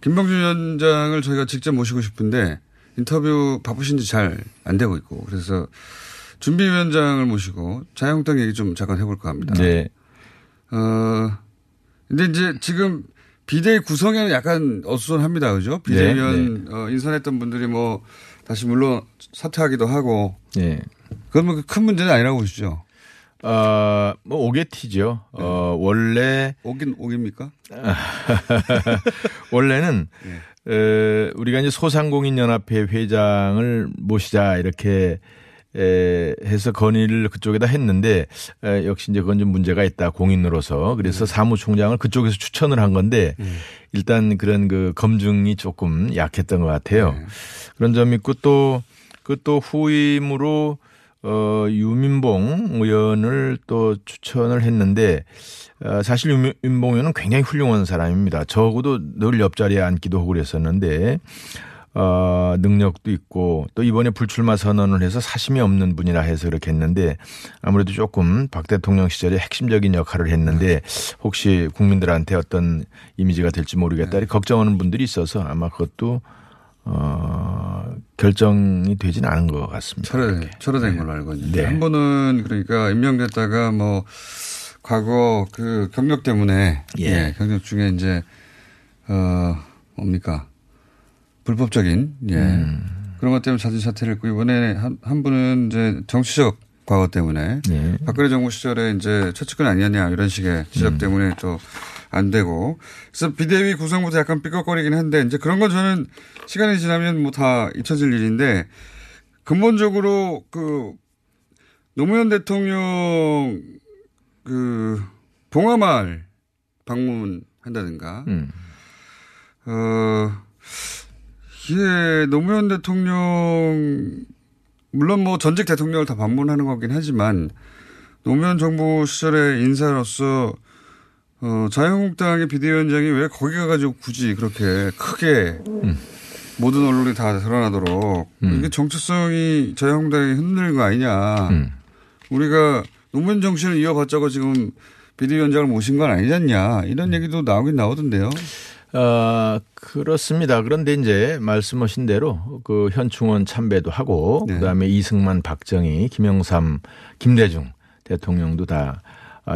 김병준 위원장을 저희가 직접 모시고 싶은데 인터뷰 바쁘신지 잘 안 되고 있고 그래서 준비위원장을 모시고 자유한국당 얘기 좀 잠깐 해볼까 합니다. 네. 근데 이제 지금 비대위 구성에는 약간 어수선합니다. 그죠? 비대위원, 네, 네. 인선했던 분들이 뭐 다시 물론 사퇴하기도 하고. 네. 그러면 큰 문제는 아니라고 보시죠? 뭐, 오게티죠. 네. 원래. 오깁니까? 원래는, 네. 우리가 이제 소상공인연합회 회장을 모시자, 이렇게, 해서 건의를 그쪽에다 했는데, 역시 이제 그건 좀 문제가 있다, 공인으로서. 그래서 사무총장을 그쪽에서 추천을 한 건데, 일단 그런 그 검증이 조금 약했던 것 같아요. 네. 그런 점이 있고 그 또 후임으로 유민봉 의원을 또 추천을 했는데 사실 유민봉 의원은 굉장히 훌륭한 사람입니다. 저하고도 늘 옆자리에 앉기도 하고 그랬었는데 능력도 있고 또 이번에 불출마 선언을 해서 사심이 없는 분이라 해서 그렇게 했는데 아무래도 조금 박 대통령 시절에 핵심적인 역할을 했는데 혹시 국민들한테 어떤 이미지가 될지 모르겠다 걱정하는 분들이 있어서 아마 그것도 결정이 되진 않은 것 같습니다. 철회된 네. 걸로 알고 있는데. 네. 한 번은 그러니까 임명됐다가 뭐 과거 그 경력 때문에. 예. 예. 경력 중에 이제, 불법적인. 예. 그런 것 때문에 자진 사퇴를 했고 이번에 한 분은 이제 정치적 과거 때문에. 예. 박근혜 정부 시절에 이제 최측근 아니었냐 이런 식의 지적 때문에 또 안 되고. 그래서 비대위 구성부터 약간 삐걱거리긴 한데 이제 그런 건 저는 시간이 지나면 뭐 다 잊혀질 일인데 근본적으로 그 노무현 대통령 그 봉하마을 방문한다든가. 이게 노무현 대통령 물론 뭐 전직 대통령을 다 방문하는 거긴 하지만 노무현 정부 시절의 인사로서 자유한국당의 비대위원장이 왜 거기 가가지고 굳이 그렇게 크게 모든 언론이 다 드러나도록 이게 정체성이 자유한국당이 흔들린 거 아니냐. 우리가 노무현 정신을 이어받자고 지금 비대위원장을 모신 건 아니잖냐. 이런 얘기도 나오긴 나오던데요. 그렇습니다. 그런데 이제 말씀하신 대로 그 현충원 참배도 하고 네. 그다음에 이승만, 박정희, 김영삼, 김대중 대통령도 다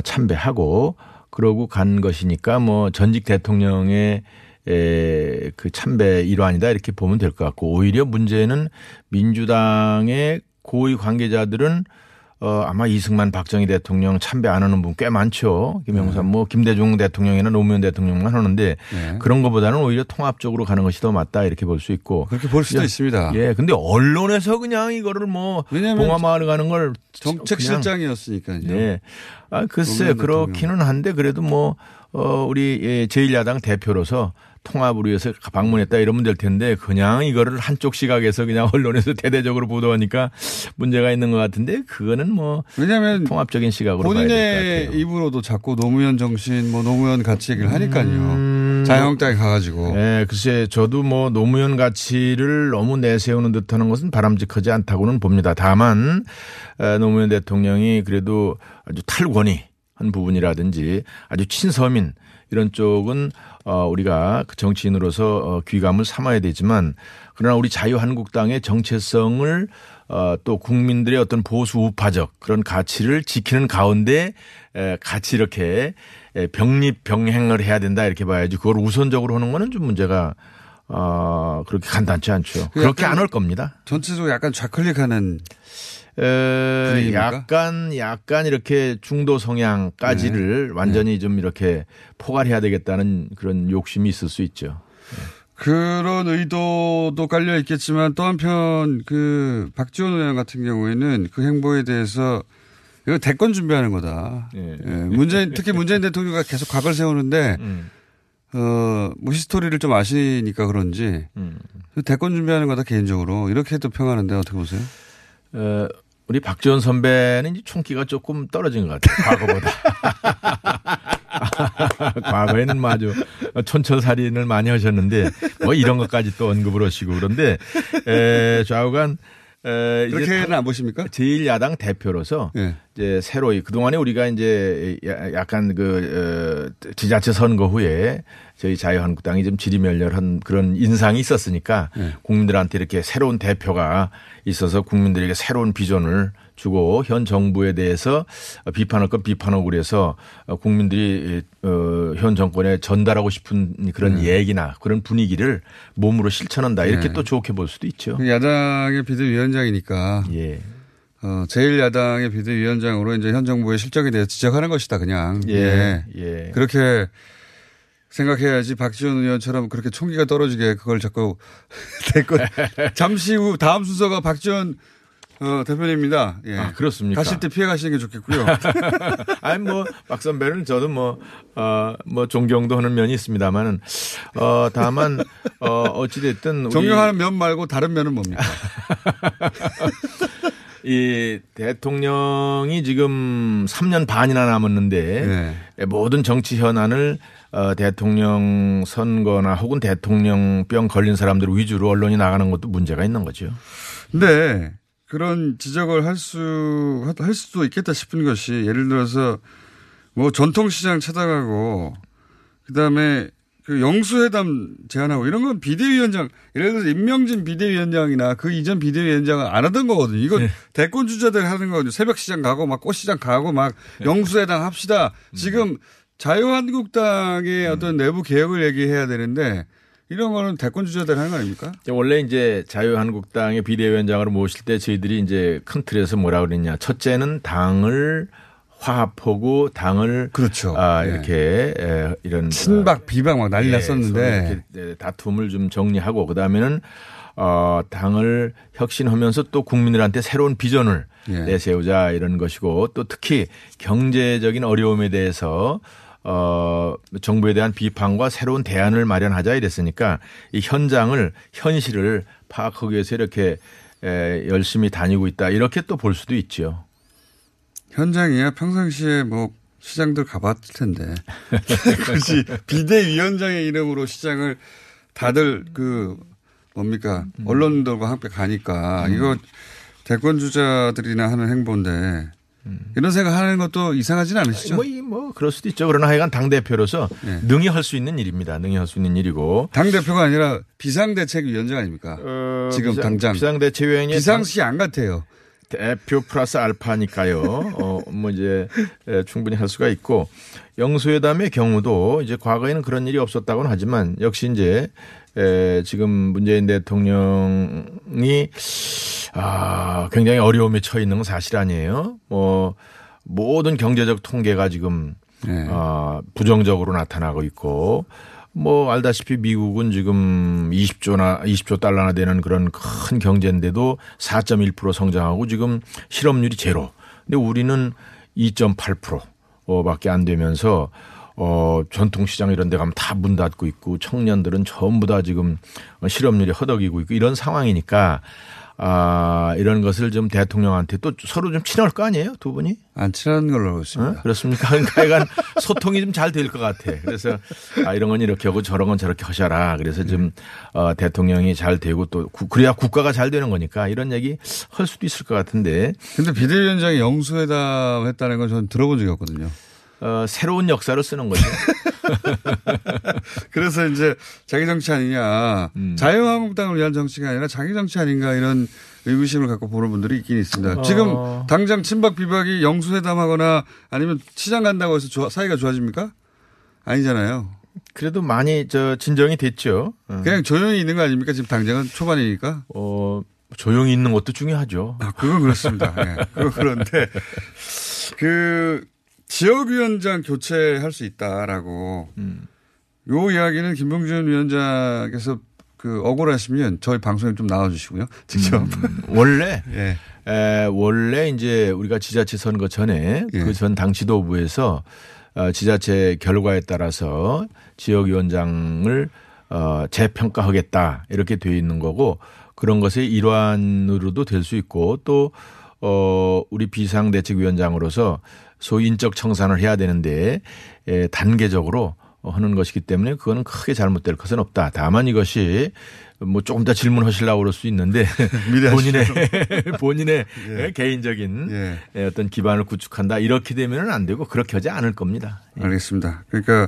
참배하고 그러고 간 것이니까 뭐 전직 대통령의 그 참배 일환이다 이렇게 보면 될 것 같고 오히려 문제는 민주당의 고위 관계자들은 아마 이승만 박정희 대통령 참배 안 하는 분 꽤 많죠. 김영삼 뭐 김대중 대통령이나 노무현 대통령만 하는데 네. 그런 것보다는 오히려 통합적으로 가는 것이 더 맞다 이렇게 볼 수 있고. 그렇게 볼 수도 있습니다. 예. 근데 언론에서 그냥 이거를 뭐 봉하마을 가는 걸 정책실장이었으니까요. 네. 아, 글쎄 그렇기는 한데 그래도 뭐 우리 제1야당 대표로서 통합을 위해서 방문했다 이러면 될 텐데 그냥 이거를 한쪽 시각에서 그냥 언론에서 대대적으로 보도하니까 문제가 있는 것 같은데 그거는 뭐 왜냐하면 통합적인 시각으로 본인의 봐야 될 것 같아요. 입으로도 자꾸 노무현 정신 뭐 노무현 가치 얘기를 하니까요. 자유한국당에 가가지고. 네, 글쎄 저도 뭐 노무현 가치를 너무 내세우는 듯하는 것은 바람직하지 않다고는 봅니다. 다만 노무현 대통령이 그래도 아주 탈권위 한 부분이라든지 아주 친서민 이런 쪽은 우리가 정치인으로서 귀감을 삼아야 되지만 그러나 우리 자유한국당의 정체성을 또 국민들의 어떤 보수 우파적 그런 가치를 지키는 가운데 같이 이렇게 병립 병행을 해야 된다 이렇게 봐야지 그걸 우선적으로 하는 거는 좀 문제가 그렇게 간단치 않죠. 그렇게 안 올 겁니다. 전체적으로 약간 좌클릭하는. 약간 이렇게 중도 성향까지를 완전히 좀 이렇게 포괄해야 되겠다는 그런 욕심이 있을 수 있죠. 그런 의도도 깔려 있겠지만 또 한편 그 박지원 의원 같은 경우에는 그 행보에 대해서 이거 대권 준비하는 거다. 예. 예. 문재인, 특히 문재인 대통령이 계속 각을 세우는데 뭐 히스토리를 좀 아시니까 그런지 대권 준비하는 거다 개인적으로 이렇게 또 평하는데 어떻게 보세요? 우리 박지원 선배는 이제 총기가 조금 떨어진 것 같아요. 과거보다. 과거에는 아주 촌철살인을 많이 하셨는데 뭐 이런 것까지 또 언급을 하시고 그런데 좌우간 그렇게는 안 보십니까? 제1야당 대표로서 네. 이제 새로이 그동안에 우리가 이제 약간 그 지자체 선거 후에 저희 자유한국당이 좀 지리멸렬한 그런 인상이 있었으니까 네. 국민들한테 이렇게 새로운 대표가 있어서 국민들에게 새로운 비전을 주고 현 정부에 대해서 비판할 것 비판하고 그래서 국민들이 현 정권에 전달하고 싶은 그런 얘기나 그런 분위기를 몸으로 실천한다 이렇게 네. 또 좋게 볼 수도 있죠. 야당의 비대위원장이니까 예. 제1야당의 비대위원장으로 이제 현 정부의 실적에 대해서 지적하는 것이다 그냥. 예. 예. 예. 그렇게 생각해야지 박지원 의원처럼 그렇게 총기가 떨어지게 그걸 자꾸 대권 잠시 후 다음 순서가 박지원 대표님입니다. 예. 아, 그렇습니까? 가실 때 피해 가시는 게 좋겠고요. 아니, 뭐, 박 선배는 저도 뭐, 존경도 하는 면이 있습니다만은, 다만, 어찌됐든. 존경하는 면 말고 다른 면은 뭡니까? 이 대통령이 지금 3년 반이나 남았는데 네. 모든 정치 현안을 대통령 선거나 혹은 대통령병 걸린 사람들 위주로 언론이 나가는 것도 문제가 있는 거죠. 네. 그런 지적을 할 수도 있겠다 싶은 것이 예를 들어서 뭐 전통시장 찾아가고 그다음에 그 영수회담 제안하고 이런 건 비대위원장 예를 들어서 임명진 비대위원장이나 그 이전 비대위원장은 안 하던 거거든요. 이건 네. 대권 주자들 하는 거거든요. 새벽시장 가고 막 꽃시장 가고 막 영수회담 합시다. 지금 자유한국당의 어떤 내부 개혁을 얘기해야 되는데 이런 거는 대권 주자들 하는 거 아닙니까? 원래 이제 자유한국당의 비대위원장으로 모실 때 저희들이 이제 큰 틀에서 뭐라 그랬냐. 첫째는 당을 화합하고 당을. 그렇죠. 아, 이렇게 네. 이런. 친박, 비박 막 난리 났었는데. 네, 다툼을 좀 정리하고 그 다음에는 당을 혁신하면서 또 국민들한테 새로운 비전을 네. 내세우자 이런 것이고 또 특히 경제적인 어려움에 대해서 정부에 대한 비판과 새로운 대안을 마련하자 이랬으니까 이 현실을 파악하기 위해서 이렇게 열심히 다니고 있다 이렇게 또 볼 수도 있죠. 현장이야 평상시에 뭐 시장들 가봤을 텐데 굳이 비대위원장의 이름으로 시장을 다들 그 뭡니까 언론들과 함께 가니까 이거 대권 주자들이나 하는 행보인데. 이런 생각하는 것도 이상하진 않으시죠? 뭐 그럴 수도 있죠. 그러나 하여간 당대표로서 네. 능히 할 수 있는 일입니다. 능히 할 수 있는 일이고. 당대표가 아니라 비상대책위원장 아닙니까? 지금 당장. 비상대책위원장이. 비상시 안 같아요. 대표 플러스 알파니까요. 뭐 이제 충분히 할 수가 있고 영수회담의 경우도 이제 과거에는 그런 일이 없었다고는 하지만 역시 이제 지금 문재인 대통령이 굉장히 어려움에 처해 있는 건 사실 아니에요. 뭐 모든 경제적 통계가 지금 부정적으로 나타나고 있고 뭐 알다시피 미국은 지금 20조 달러나 되는 그런 큰 경제인데도 4.1% 성장하고 지금 실업률이 제로. 근데 우리는 2.8%밖에 안 되면서 전통시장 이런 데 가면 다 문 닫고 있고 청년들은 전부 다 지금 실업률이 허덕이고 있고 이런 상황이니까 이런 것을 좀 대통령한테 또 서로 좀 친할 거 아니에요? 두 분이? 안 친한 걸로 알고 있습니다. 그렇습니까? 그러니까 약간 소통이 좀 잘 될 것 같아. 그래서 이런 건 이렇게 하고 저런 건 저렇게 하셔라. 그래서 좀 대통령이 잘 되고 또 그래야 국가가 잘 되는 거니까 이런 얘기 할 수도 있을 것 같은데. 근데 비대위원장이 영수회담 했다는 건 저는 들어본 적이 없거든요. 새로운 역사를 쓰는 거죠. 그래서 이제 자기 정치 아니냐 자유한국당을 위한 정치가 아니라 자기 정치 아닌가 이런 의구심을 갖고 보는 분들이 있긴 있습니다. 지금 당장 친박 비박이 영수회담하거나 아니면 시장 간다고 해서 사이가 좋아집니까? 아니잖아요. 그래도 많이 진정이 됐죠. 그냥 조용히 있는 거 아닙니까? 지금 당장은 초반이니까. 조용히 있는 것도 중요하죠. 아, 그건 그렇습니다. 네. 그건 그런데 그 지역위원장 교체할 수 있다라고 요 이야기는 김병준 위원장께서 그 억울하시면 저희 방송에 좀 나와주시고요. 직접 원래 예. 원래 이제 우리가 지자체 선거 전에 예. 그 전 당 지도부에서 지자체 결과에 따라서 지역위원장을 재평가하겠다 이렇게 돼 있는 거고 그런 것의 일환으로도 될 수 있고 또 우리 비상대책위원장으로서 소인적 청산을 해야 되는데 단계적으로 하는 것이기 때문에 그거는 크게 잘못될 것은 없다. 다만 이것이 뭐 조금 더 질문하시려고 그럴 수 있는데 본인의 예. 개인적인 예. 어떤 기반을 구축한다 이렇게 되면은 안 되고 그렇게 하지 않을 겁니다. 예. 알겠습니다. 그러니까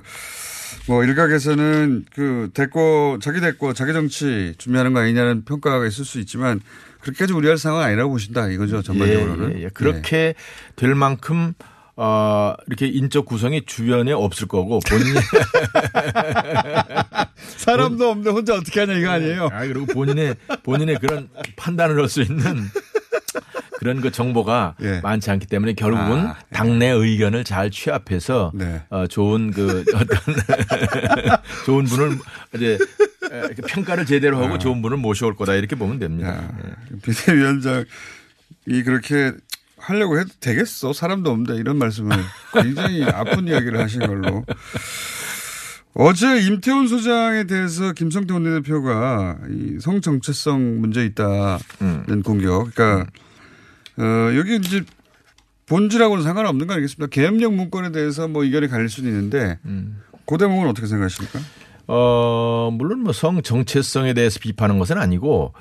뭐 일각에서는 그 대꼬 자기 정치 준비하는 거 아니냐는 평가가 있을 수 있지만 그렇게까지 우려할 상황 아니라고 보신다 이거죠 전반적으로는. 예. 그렇게 될 만큼. 이렇게 인적 구성이 주변에 없을 거고 본인 사람도 없는데 혼자 어떻게 하냐 이거 아니에요. 아 그리고 본인의 그런 판단을 할 수 있는 그런 그 정보가 예. 많지 않기 때문에 결국은 당내 의견을 잘 취합해서 네. 좋은 그 어떤 좋은 분을 이제 평가를 제대로 하고 좋은 분을 모셔올 거다 이렇게 보면 됩니다. 예. 비대위원장이 그렇게 하려고 해도 되겠어? 사람도 없는데 이런 말씀을 굉장히 아픈 이야기를 하신 걸로. 어제 임태훈 소장에 대해서 김성태 원내대표가 이 성정체성 문제 있다는 공격. 그러니까 여기 이제 본질하고는 상관없는 거 아니겠습니까? 계엄령 문건에 대해서 뭐 의견이 갈릴 수는 있는데 그 대목은 어떻게 생각하십니까? 물론 뭐 성정체성에 대해서 비판하는 것은 아니고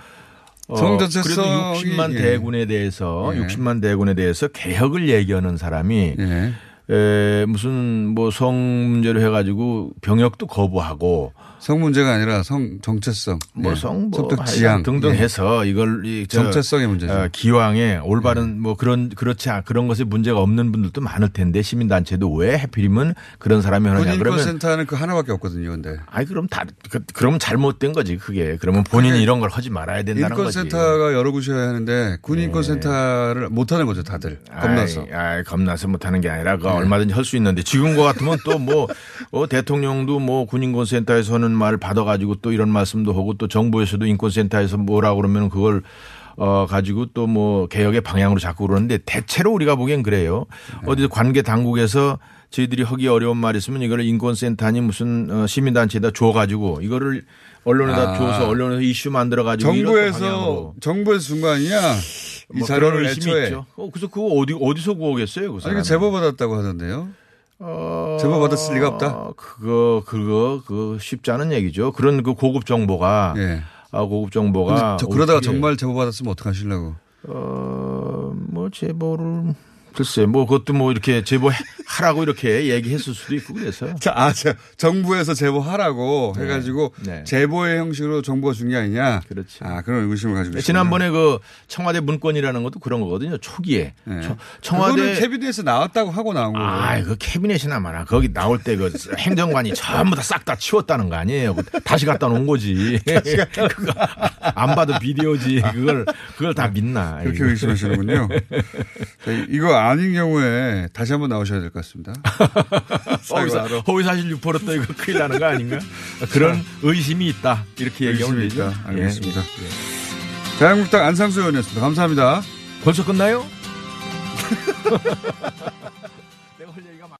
그래도 60만 예. 대군에 대해서 예. 60만 대군에 대해서 개혁을 얘기하는 사람이 예. 무슨 뭐 성 문제로 해가지고 병역도 거부하고 성 문제가 아니라 성 정체성, 뭐 성 뭐 지향 등등 예. 해서 이걸 정체성의 문제죠. 기왕에 올바른 예. 뭐 그런 것에 문제가 없는 분들도 많을 텐데 시민단체도 왜 하필이면 그런 사람이 하느냐 그러면 센터는 그 하나밖에 없거든요, 근데. 아니 그럼 다 그럼 잘못된 거지 그게. 그러면 본인이 이런 걸 하지 말아야 된다는 거지. 인권센터가 여러 곳이어야 하는데 군인권센터를 예. 못 하는 거죠, 다들 겁나서. 겁나서 못 하는 게 아니라 그. 얼마든지 할 수 있는데 지금과 같으면 또 뭐 대통령도 뭐 군인권센터에서 하는 말을 받아가지고 또 이런 말씀도 하고 또 정부에서도 인권센터에서 뭐라 그러면 그걸 가지고 또 뭐 개혁의 방향으로 자꾸 그러는데 대체로 우리가 보기엔 그래요. 어디 관계 당국에서 저희들이 하기 어려운 말 있으면 이걸 인권센터니 무슨 시민단체에다 줘가지고 이거를 언론에다 줘서 언론에서 이슈 만들어가지고 정부에서 준 거 아니냐. 이 자료를 애초에. 그래서 그거 어디서 구하겠어요? 그 사람은. 제보 받았다고 하던데요. 제보 받았을 리가 없다. 그거 쉽지 않은 얘기죠. 그런 그 고급 정보가. 예. 고급 정보가. 그러다가 정말 제보 받았으면 어떡하시려고. 뭐 제보를. 글쎄, 뭐 그것도 뭐 이렇게 제보하라고 이렇게 얘기했을 수도 있고 그래서. 정부에서 제보하라고 네. 해가지고 네. 제보의 형식으로 정보가 준 게 아니냐. 그렇지. 그런 의구심을 가지고 있습니다. 지난번에 그 청와대 문건이라는 것도 그런 거거든요. 초기에. 네. 청와대. 캐비넷에서 나왔다고 하고 나온 거예요. 그 캐비넷이나 마나. 거기 나올 때 그 행정관이 전부 다 싹 다 치웠다는 거 아니에요. 다시 갖다 놓은 거지. 그거 안 봐도 비디오지. 그걸 다 믿나. 그렇게 의심하시는군요. 이거 아닌 경우에 다시 한번 나오셔야 될 것 같습니다. 허위사실 유포로또 이거 큰일 나는 거 아닌가? 그런 의심이 있다. 이렇게 얘기하면 되죠. 알겠습니다. 예, 예. 대한민국당 안상수 의원이었습니다. 감사합니다. 벌써 끝나요? 내가 할 얘기가 많